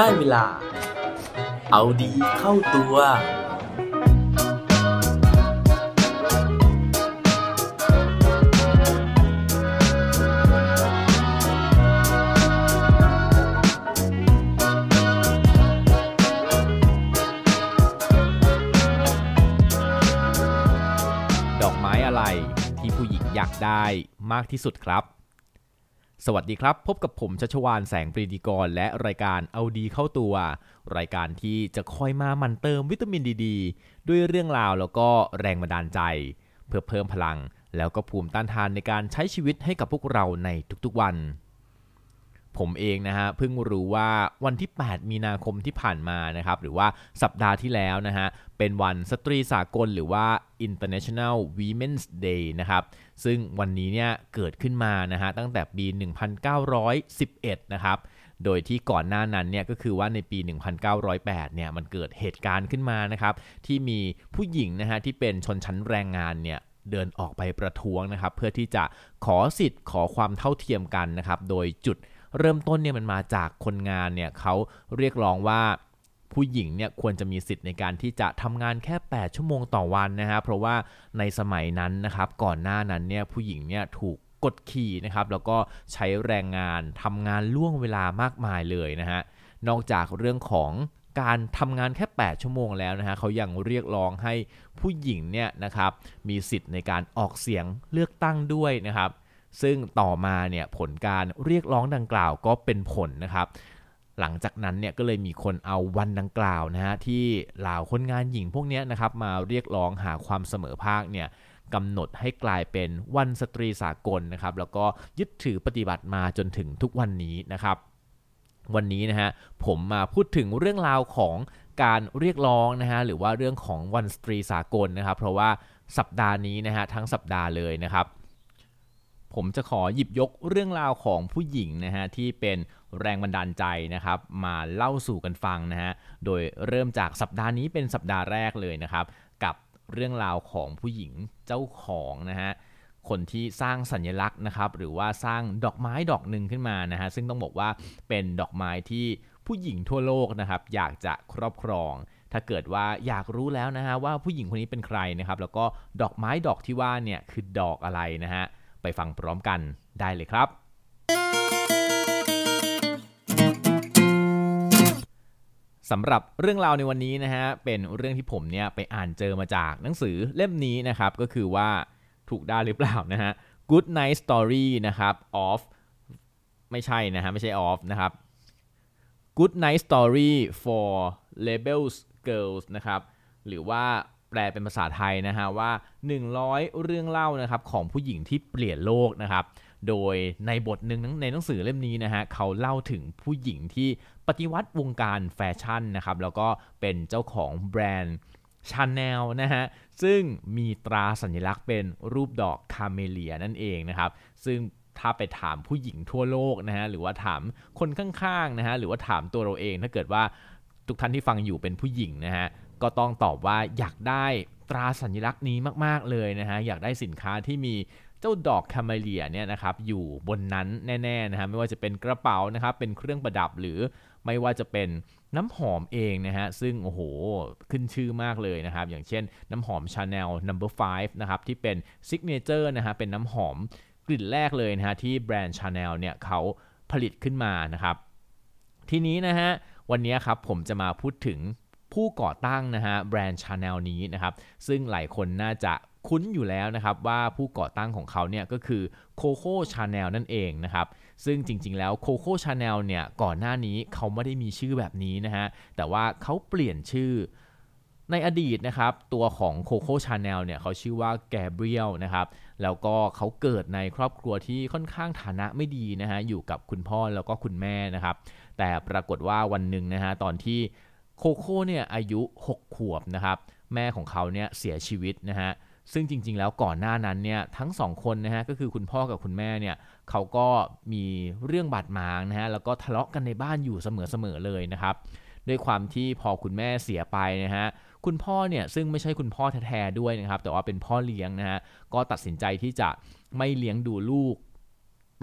ได้เวลาเอาดีเข้าตัวที่ผู้หญิงอยากได้มากที่สุดครับสวัสดีครับพบกับผมชัชวาลแสงปรีดีกรและรายการเอาดีเข้าตัวรายการที่จะคอยมาหมั่นเติมวิตามินดีดีด้วยเรื่องราวแล้วก็แรงบันดาลใจเพื่อเพิ่มพลังแล้วก็ภูมิต้านทานในการใช้ชีวิตให้กับพวกเราในทุกๆวันผมเองนะฮะเพิ่งรู้ว่าวันที่8มีนาคมที่ผ่านมานะครับหรือว่าสัปดาห์ที่แล้วนะฮะเป็นวันสตรีสากลหรือว่า International Women's Day นะครับซึ่งวันนี้เนี่ยเกิดขึ้นมานะฮะตั้งแต่ปี 1911 นะครับโดยที่ก่อนหน้านั้นเนี่ยก็คือว่าในปี 1908 เนี่ยมันเกิดเหตุการณ์ขึ้นมานะครับที่มีผู้หญิงนะฮะที่เป็นชนชั้นแรงงานเนี่ยเดินออกไปประท้วงนะครับเพื่อที่จะขอสิทธิ์ขอความเท่าเทียมกันนะครับโดยจุดเริ่มต้นเนี่ยมันมาจากคนงานเนี่ยเขาเรียกร้องว่าผู้หญิงเนี่ยควรจะมีสิทธิ์ในการที่จะทำงานแค่8ชั่วโมงต่อวันนะฮะเพราะว่าในสมัยนั้นนะครับก่อนหน้านั้นเนี่ยผู้หญิงเนี่ยถูกกดขี่นะครับแล้วก็ใช้แรงงานทำงานล่วงเวลามากมายเลยนะฮะนอกจากเรื่องของการทำงานแค่8ชั่วโมงแล้วนะฮะเขายังเรียกร้องให้ผู้หญิงเนี่ยนะครับมีสิทธิ์ในการออกเสียงเลือกตั้งด้วยนะครับซึ่งต่อมาเนี่ยผลการเรียกร้องดังกล่าวก็เป็นผลนะครับหลังจากนั้นเนี่ยก็เลยมีคนเอาวันดังกล่าวนะฮะที่เหล่าคนงานหญิงพวกนี้นะครับมาเรียกร้องหาความเสมอภาคเนี่ยกำหนดให้กลายเป็นวันสตรีสากลนะครับแล้วก็ยึดถือปฏิบัติมาจนถึงทุกวันนี้นะครับวันนี้นะฮะผมมาพูดถึงเรื่องราวของการเรียกร้องนะฮะหรือว่าเรื่องของวันสตรีสากลนะครับเพราะว่าสัปดาห์นี้นะฮะทั้งสัปดาห์เลยนะครับผมจะขอหยิบยกเรื่องราวของผู้หญิงนะฮะที่เป็นแรงบันดาลใจนะครับมาเล่าสู่กันฟังนะฮะโดยเริ่มจากสัปดาห์นี้เป็นสัปดาห์แรกเลยนะครับกับเรื่องราวของผู้หญิงเจ้าของนะฮะคนที่สร้างสัญลักษณ์นะครับหรือว่าสร้างดอกไม้ดอกหนึ่งขึ้นมานะฮะซึ่งต้องบอกว่าเป็นดอกไม้ที่ผู้หญิงทั่วโลกนะครับอยากจะครอบครองถ้าเกิดว่าอยากรู้แล้วนะฮะว่าผู้หญิงคนนี้เป็นใครนะครับแล้วก็ดอกไม้ดอกที่ว่าเนี่ยคือดอกอะไรนะฮะไปฟังพร้อมกันได้เลยครับสำหรับเรื่องราวในวันนี้นะฮะเป็นเรื่องที่ผมเนี่ยไปอ่านเจอมาจากหนังสือเล่มนี้นะครับก็คือว่าถูกได้หรือเปล่านะฮะ Good Night Story นะครับ of ไม่ใช่นะฮะไม่ใช่ of นะครับ Good Night Story for Rebels Girls นะครับหรือว่าแปลเป็นภาษาไทยนะฮะว่า100เรื่องเล่านะครับของผู้หญิงที่เปลี่ยนโลกนะครับโดยในบทหนึ่งในหนังสือเล่มนี้นะฮะเขาเล่าถึงผู้หญิงที่ปฏิวัติวงการแฟชั่นนะครับแล้วก็เป็นเจ้าของแบรนด์ Chanel นะฮะซึ่งมีตราสัญลักษณ์เป็นรูปดอกคาเมเลียนั่นเองนะครับซึ่งถ้าไปถามผู้หญิงทั่วโลกนะฮะหรือว่าถามคนข้างๆนะฮะหรือว่าถามตัวเราเองถ้าเกิดว่าทุกท่านที่ฟังอยู่เป็นผู้หญิงนะฮะก็ต้องตอบว่าอยากได้ตราสัญลักษณ์นี้มากๆเลยนะฮะอยากได้สินค้าที่มีเจ้าดอกคาเมเลียเนี่ยนะครับอยู่บนนั้นแน่ๆนะฮะไม่ว่าจะเป็นกระเป๋านะครับเป็นเครื่องประดับหรือไม่ว่าจะเป็นน้ำหอมเองนะฮะซึ่งโอ้โหขึ้นชื่อมากเลยนะครับอย่างเช่นน้ำหอม Chanel Number 5 นะครับที่เป็นซิกเนเจอร์นะฮะเป็นน้ำหอมกลิ่นแรกเลยนะฮะที่แบรนด์ Chanel เนี่ยเขาผลิตขึ้นมานะครับทีนี้นะฮะวันนี้ครับผมจะมาพูดถึงผู้ก่อตั้งนะฮะแบรนด์ Chanel นี้นะครับซึ่งหลายคนน่าจะคุ้นอยู่แล้วนะครับว่าผู้ก่อตั้งของเขาเนี่ยก็คือโคโค่ Chanel นั่นเองนะครับซึ่งจริงๆแล้วโคโค่ Chanel เนี่ยก่อนหน้านี้เขาไม่ได้มีชื่อแบบนี้นะฮะแต่ว่าเขาเปลี่ยนชื่อในอดีตนะครับตัวของโคโค่ Chanel เนี่ยเขาชื่อว่าแกเบรียลนะครับแล้วก็เขาเกิดในครอบครัวที่ค่อนข้างฐานะไม่ดีนะฮะอยู่กับคุณพ่อแล้วก็คุณแม่นะครับแต่ปรากฏว่าวันหนึ่งนะฮะตอนที่โคโค่เนี่ยอายุ6ขวบนะครับแม่ของเขาเนี่ยเสียชีวิตนะฮะซึ่งจริงๆแล้วก่อนหน้านั้นเนี่ยทั้ง2คนนะฮะก็คือคุณพ่อกับคุณแม่เนี่ยเขาก็มีเรื่องบาดหมางนะฮะแล้วก็ทะเลาะกันในบ้านอยู่เสมอๆเลยนะครับด้วยความที่พอคุณแม่เสียไปนะฮะคุณพ่อเนี่ยซึ่งไม่ใช่คุณพ่อแท้ๆด้วยนะครับแต่ว่าเป็นพ่อเลี้ยงนะฮะก็ตัดสินใจที่จะไม่เลี้ยงดูลูก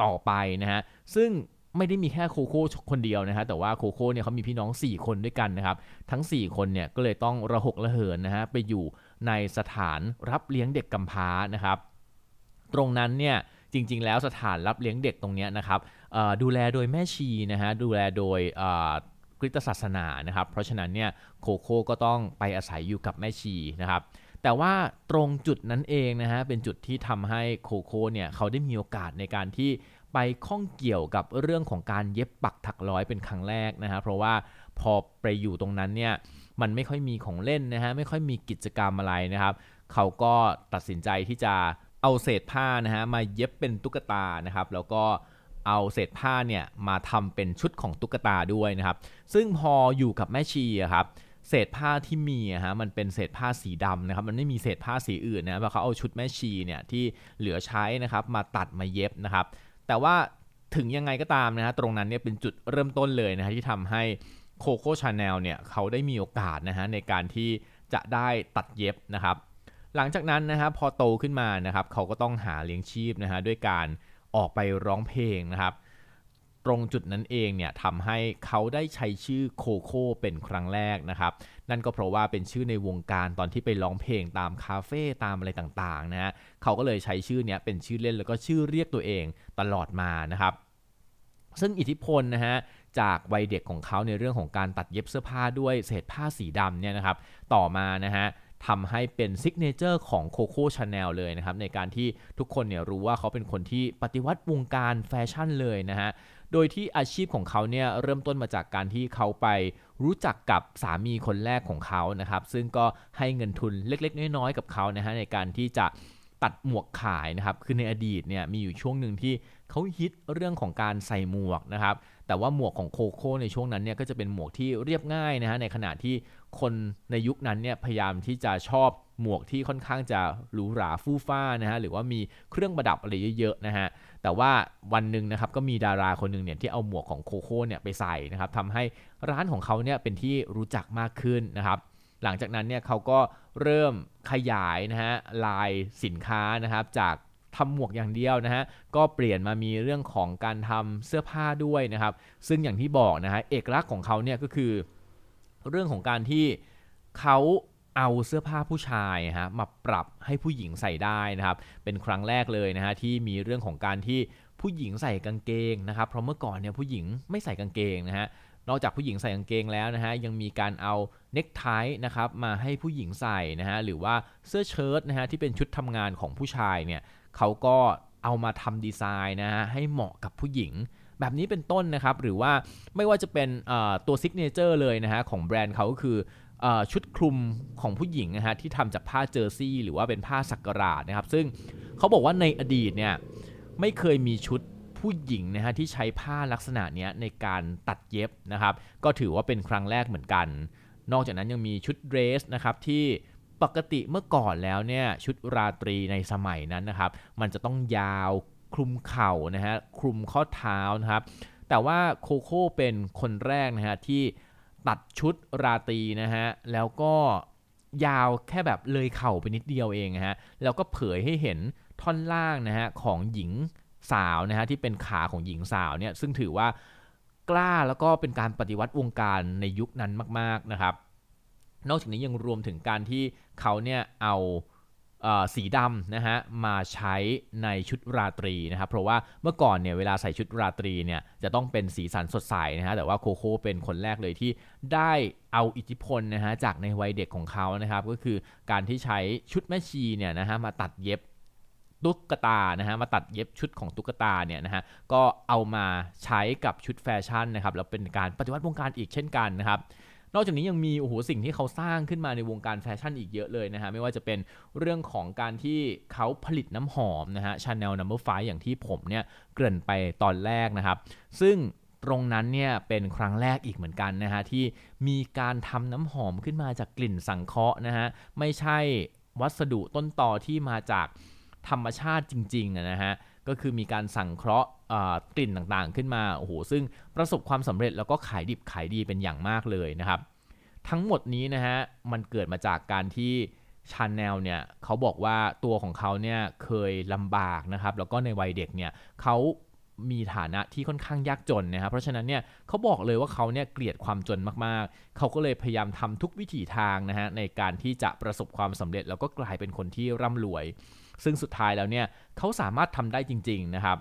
ต่อไปนะฮะซึ่ง ไม่ได้มีแค่โคโค่คนเดียวนะฮะแต่ว่าโคโค่เนี่ยเขามีพี่น้อง4คนด้วยกันนะครับทั้ง4คนเนี่ยก็เลยต้องระหกระเหินนะฮะไปอยู่ในสถานรับเลี้ยงเด็กกำพร้านะครับตรงนั้นเนี่ยจริงๆแล้วสถานรับเลี้ยงเด็กตรงนี้นะครับดูแลโดยแม่ชีนะฮะดูแลโดยคริสตศาสนานะครับเพราะฉะนั้นเนี่ยโคโค่ก็ต้องไปอาศัยอยู่กับแม่ชีนะครับแต่ว่าตรงจุดนั้นเองนะฮะเป็นจุดที่ทำให้โคโค่เนี่ยเขาได้มีโอกาสในการที่ไปข้องเกี่ยวกับเรื่องของการเย็บปักถักร้อยเป็นครั้งแรกนะฮะเพราะว่าพอไปอยู่ตรงนั้นเนี่ยมันไม่ค่อยมีของเล่นนะฮะไม่ค่อยมีกิจกรรมอะไรนะครับเขาก็ตัดสินใจที่จะเอาเศษผ้านะฮะมาเย็บเป็นตุ๊กตานะครับแล้วก็เอาเศษผ้าเนี่ยมาทำเป็นชุดของตุ๊กตาด้วยนะครับซึ่งพออยู่กับแม่ชีอะครับเศษผ้าที่มีอะฮะมันเป็นเศษผ้าสีดำนะครับมันไม่มีเศษผ้าสีอื่นนะเพราะเขาเอาชุดแม่ชีเนี่ยที่เหลือใช้นะครับมาตัดมาเย็บนะครับแต่ว่าถึงยังไงก็ตามนะฮะตรงนั้นเนี่ยเป็นจุดเริ่มต้นเลยนะฮะที่ทำให้โคโค่ชาแนลเนี่ยเขาได้มีโอกาสนะฮะในการที่จะได้ตัดเย็บนะครับหลังจากนั้นนะฮะพอโตขึ้นมานะครับเขาก็ต้องหาเลี้ยงชีพนะฮะด้วยการออกไปร้องเพลงนะครับตรงจุดนั้นเองเนี่ยทำให้เขาได้ใช้ชื่อโคโค่เป็นครั้งแรกนะครับนั่นก็เพราะว่าเป็นชื่อในวงการตอนที่ไปร้องเพลงตามคาเฟ่ตามอะไรต่างๆนะฮะเขาก็เลยใช้ชื่อเนี้ยเป็นชื่อเล่นแล้วก็ชื่อเรียกตัวเองตลอดมานะครับซึ่งอิทธิพลนะฮะจากวัยเด็กของเขาในเรื่องของการตัดเย็บเสื้อผ้าด้วยเศษผ้าสีดำเนี่ยนะครับต่อมานะฮะทำให้เป็นซิกเนเจอร์ของโคโค่ชาแนลเลยนะครับในการที่ทุกคนเนี่ยรู้ว่าเขาเป็นคนที่ปฏิวัติวงการแฟชั่นเลยนะฮะโดยที่อาชีพของเขาเนี่ยเริ่มต้นมาจากการที่เขาไปรู้จักกับสามีคนแรกของเขานะครับซึ่งก็ให้เงินทุนเล็กๆน้อยๆกับเขานะฮะในการที่จะตัดหมวกขายนะครับคือในอดีตเนี่ยมีอยู่ช่วงหนึ่งที่เขาฮิตเรื่องของการใส่หมวกนะครับแต่ว่าหมวกของโคโค่ในช่วงนั้นเนี่ยก็จะเป็นหมวกที่เรียบง่ายนะฮะในขณะที่คนในยุคนั้นเนี่ยพยายามที่จะชอบหมวกที่ค่อนข้างจะหรูหราฟู่ฟ้านะฮะหรือว่ามีเครื่องประดับอะไรเยอะๆนะฮะแต่ว่าวันนึงนะครับก็มีดาราคนนึงเนี่ยที่เอาหมวกของโคโค่เนี่ยไปใส่นะครับทำให้ร้านของเขาเนี่ยเป็นที่รู้จักมากขึ้นนะครับหลังจากนั้นเนี่ยเขาก็เริ่มขยายนะฮะลายสินค้านะครับจากทำหมวกอย่างเดียวนะฮะก็เปลี่ยนมามีเรื่องของการทำเสื้อผ้าด้วยนะครับซึ่งอย่างที่บอกนะฮะเอกลักษณ์ของเขาเนี่ยก็คือเรื่องของการที่เขาเอาเสื้อผ้าผู้ชายฮะมาปรับให้ผู้หญิงใส่ได้นะครับเป็นครั้งแรกเลยนะฮะที่มีเรื่องของการที่ผู้หญิงใส่กางเกงนะครับเพราะเมื่อก่อนเนี่ยผู้หญิงไม่ใส่กางเกงนะฮะนอกจากผู้หญิงใส่กางเกงแล้วนะฮะยังมีการเอาเนคไทนะครับมาให้ผู้หญิงใส่นะฮะหรือว่าเสื้อเชิ้ตนะฮะที่เป็นชุดทำงานของผู้ชายเนี่ยเขาก็เอามาทำดีไซน์นะฮะให้เหมาะกับผู้หญิงแบบนี้เป็นต้นนะครับหรือว่าไม่ว่าจะเป็นตัวซิกเนเจอร์เลยนะฮะของแบรนด์เขาก็คือชุดคลุมของผู้หญิงนะฮะที่ทำจากผ้าเจอร์ซี่หรือว่าเป็นผ้าสักหลาดนะครับซึ่งเขาบอกว่าในอดีตเนี่ยไม่เคยมีชุดผู้หญิงนะฮะที่ใช้ผ้าลักษณะนี้ในการตัดเย็บนะครับก็ถือว่าเป็นครั้งแรกเหมือนกันนอกจากนั้นยังมีชุดเดรสนะครับที่ปกติเมื่อก่อนแล้วเนี่ยชุดราตรีในสมัยนั้นนะครับมันจะต้องยาวคลุมเข่านะฮะคลุมข้อเท้านะครับแต่ว่าโคโค่เป็นคนแรกนะฮะที่ตัดชุดราตรีนะฮะแล้วก็ยาวแค่แบบเลยเข่าไปนิดเดียวเองนะฮะแล้วก็เผยให้เห็นท่อนล่างนะฮะของหญิงสาวนะฮะที่เป็นขาของหญิงสาวเนี่ยซึ่งถือว่ากล้าแล้วก็เป็นการปฏิวัติวงการในยุคนั้นมากๆนะครับนอกจากนี้ยังรวมถึงการที่เขาเนี่ยเอาสีดำนะฮะมาใช้ในชุดราตรีนะครับเพราะว่าเมื่อก่อนเนี่ยเวลาใส่ชุดราตรีเนี่ยจะต้องเป็นสีสันสดใสนะฮะแต่ว่าโคโค่เป็นคนแรกเลยที่ได้เอาอิทธิพลนะฮะจากในวัยเด็กของเขานะครับก็คือการที่ใช้ชุดแม่ชีเนี่ยนะฮะมาตัดเย็บตุ๊กตานะฮะมาตัดเย็บชุดของตุ๊กตาเนี่ยนะฮะก็เอามาใช้กับชุดแฟชั่นนะครับแล้วเป็นการปฏิวัติวงการอีกเช่นกันนะครับนอกจากนี้ยังมีโอ้โหสิ่งที่เขาสร้างขึ้นมาในวงการแฟชั่นอีกเยอะเลยนะฮะไม่ว่าจะเป็นเรื่องของการที่เขาผลิตน้ำหอมนะฮะ Chanel Number 5 อย่างที่ผมเนี่ยเกริ่นไปตอนแรกนะครับซึ่งตรงนั้นเนี่ยเป็นครั้งแรกอีกเหมือนกันนะฮะที่มีการทำน้ำหอมขึ้นมาจากกลิ่นสังเคราะห์นะฮะไม่ใช่วัสดุต้นตอที่มาจากธรรมชาติจริงๆนะฮะก็คือมีการสังเคราะห์กลิ่นต่างๆขึ้นมาโอ้โหซึ่งประสบความสำเร็จแล้วก็ขายดิบขายดีเป็นอย่างมากเลยนะครับทั้งหมดนี้นะฮะมันเกิดมาจากการที่ Chanel เนี่ยเขาบอกว่าตัวของเขาเนี่ยเคยลำบากนะครับแล้วก็ในวัยเด็กเนี่ยเขา มีฐานะที่ค่อนข้างยากจนนะครับเพราะฉะนั้นเนี่ยเขาบอกเลยว่าเขาเนี่ยเกลียดความจนมากๆเขาก็เลยพยายามทำทุกวิถีทางนะฮะในการที่จะประสบความสำเร็จแล้วก็กลายเป็นคนที่ร่ำรวยซึ่งสุดท้ายแล้วเนี่ยเขาสามารถทำได้จริงๆนะครับ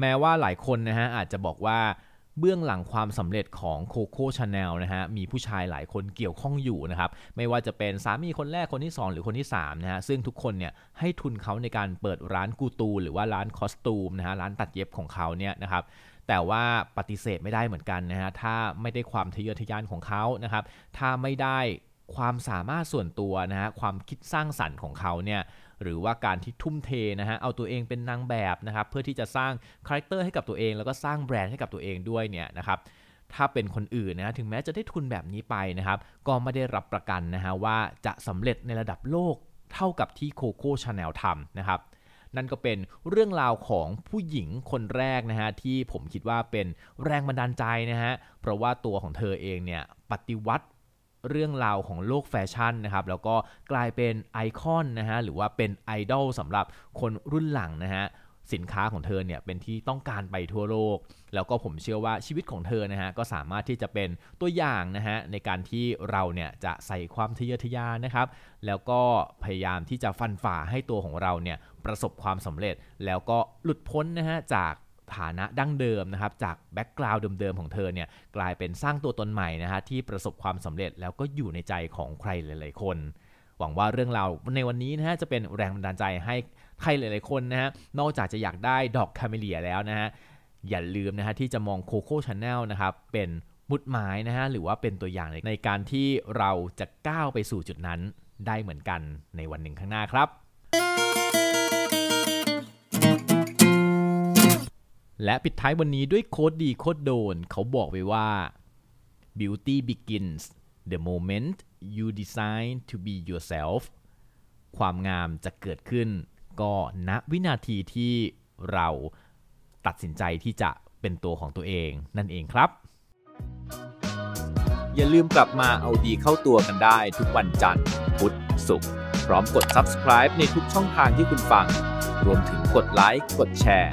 แม้ว่าหลายคนนะฮะอาจจะบอกว่าเบื้องหลังความสำเร็จของโคโค่ Chanel นะฮะมีผู้ชายหลายคนเกี่ยวข้องอยู่นะครับไม่ว่าจะเป็นสามีคนแรกคนที่2หรือคนที่3นะฮะซึ่งทุกคนเนี่ยให้ทุนเขาในการเปิดร้านกูตูหรือว่าร้านคอสตูมนะฮะร้านตัดเย็บของเขาเนี่ยนะครับแต่ว่าปฏิเสธไม่ได้เหมือนกันนะฮะถ้าไม่ได้ความทะเยอทะยานของเขานะครับถ้าไม่ได้ความสามารถส่วนตัวนะฮะความคิดสร้างสรรค์ของเขาเนี่ยหรือว่าการที่ทุ่มเทนะฮะเอาตัวเองเป็นนางแบบนะครับเพื่อที่จะสร้างคาแรคเตอร์ให้กับตัวเองแล้วก็สร้างแบรนด์ให้กับตัวเองด้วยเนี่ยนะครับถ้าเป็นคนอื่นนะถึงแม้จะได้ทุนแบบนี้ไปนะครับก็ไม่ได้รับประกันนะฮะว่าจะสำเร็จในระดับโลกเท่ากับที่โคโค่ Chanel ทำนะครับนั่นก็เป็นเรื่องราวของผู้หญิงคนแรกนะฮะที่ผมคิดว่าเป็นแรงบันดาลใจนะฮะเพราะว่าตัวของเธอเองเนี่ยปฏิวัติเรื่องราวของโลกแฟชั่นนะครับแล้วก็กลายเป็นไอคอนนะฮะหรือว่าเป็นไอดอลสำหรับคนรุ่นหลังนะฮะสินค้าของเธอเนี่ยเป็นที่ต้องการไปทั่วโลกแล้วก็ผมเชื่อว่าชีวิตของเธอนะฮะก็สามารถที่จะเป็นตัวอย่างนะฮะในการที่เราเนี่ยจะใส่ความทะเยอทะยานนะครับแล้วก็พยายามที่จะฟันฝ่าให้ตัวของเราเนี่ยประสบความสำเร็จแล้วก็หลุดพ้นนะฮะจากฐานะดั้งเดิมนะครับจากแบ็กกราวด์เดิมๆของเธอเนี่ยกลายเป็นสร้างตัวตนใหม่นะฮะที่ประสบความสำเร็จแล้วก็อยู่ในใจของใครหลายๆคนหวังว่าเรื่องราวในวันนี้นะฮะจะเป็นแรงบันดาลใจให้ใครหลายๆคนนะฮะนอกจากจะอยากได้ดอกคาเมเลียแล้วนะฮะอย่าลืมนะฮะที่จะมองโคโค่ Chanel นะครับเป็นมุดหมายนะฮะหรือว่าเป็นตัวอย่างในการที่เราจะก้าวไปสู่จุดนั้นได้เหมือนกันในวันหนึ่งข้างหน้าครับและปิดท้ายวันนี้ด้วยโค้ดดีโค้ดโดนเขาบอกไว้ว่า Beauty begins the moment you decide to be yourself ความงามจะเกิดขึ้นก็ณวินาทีที่เราตัดสินใจที่จะเป็นตัวของตัวเองนั่นเองครับอย่าลืมกลับมาเอาดีเข้าตัวกันได้ทุกวันจันทร์พุธศุกร์พร้อมกด Subscribe ในทุกช่องทางที่คุณฟังรวมถึงกดไลค์กดแชร์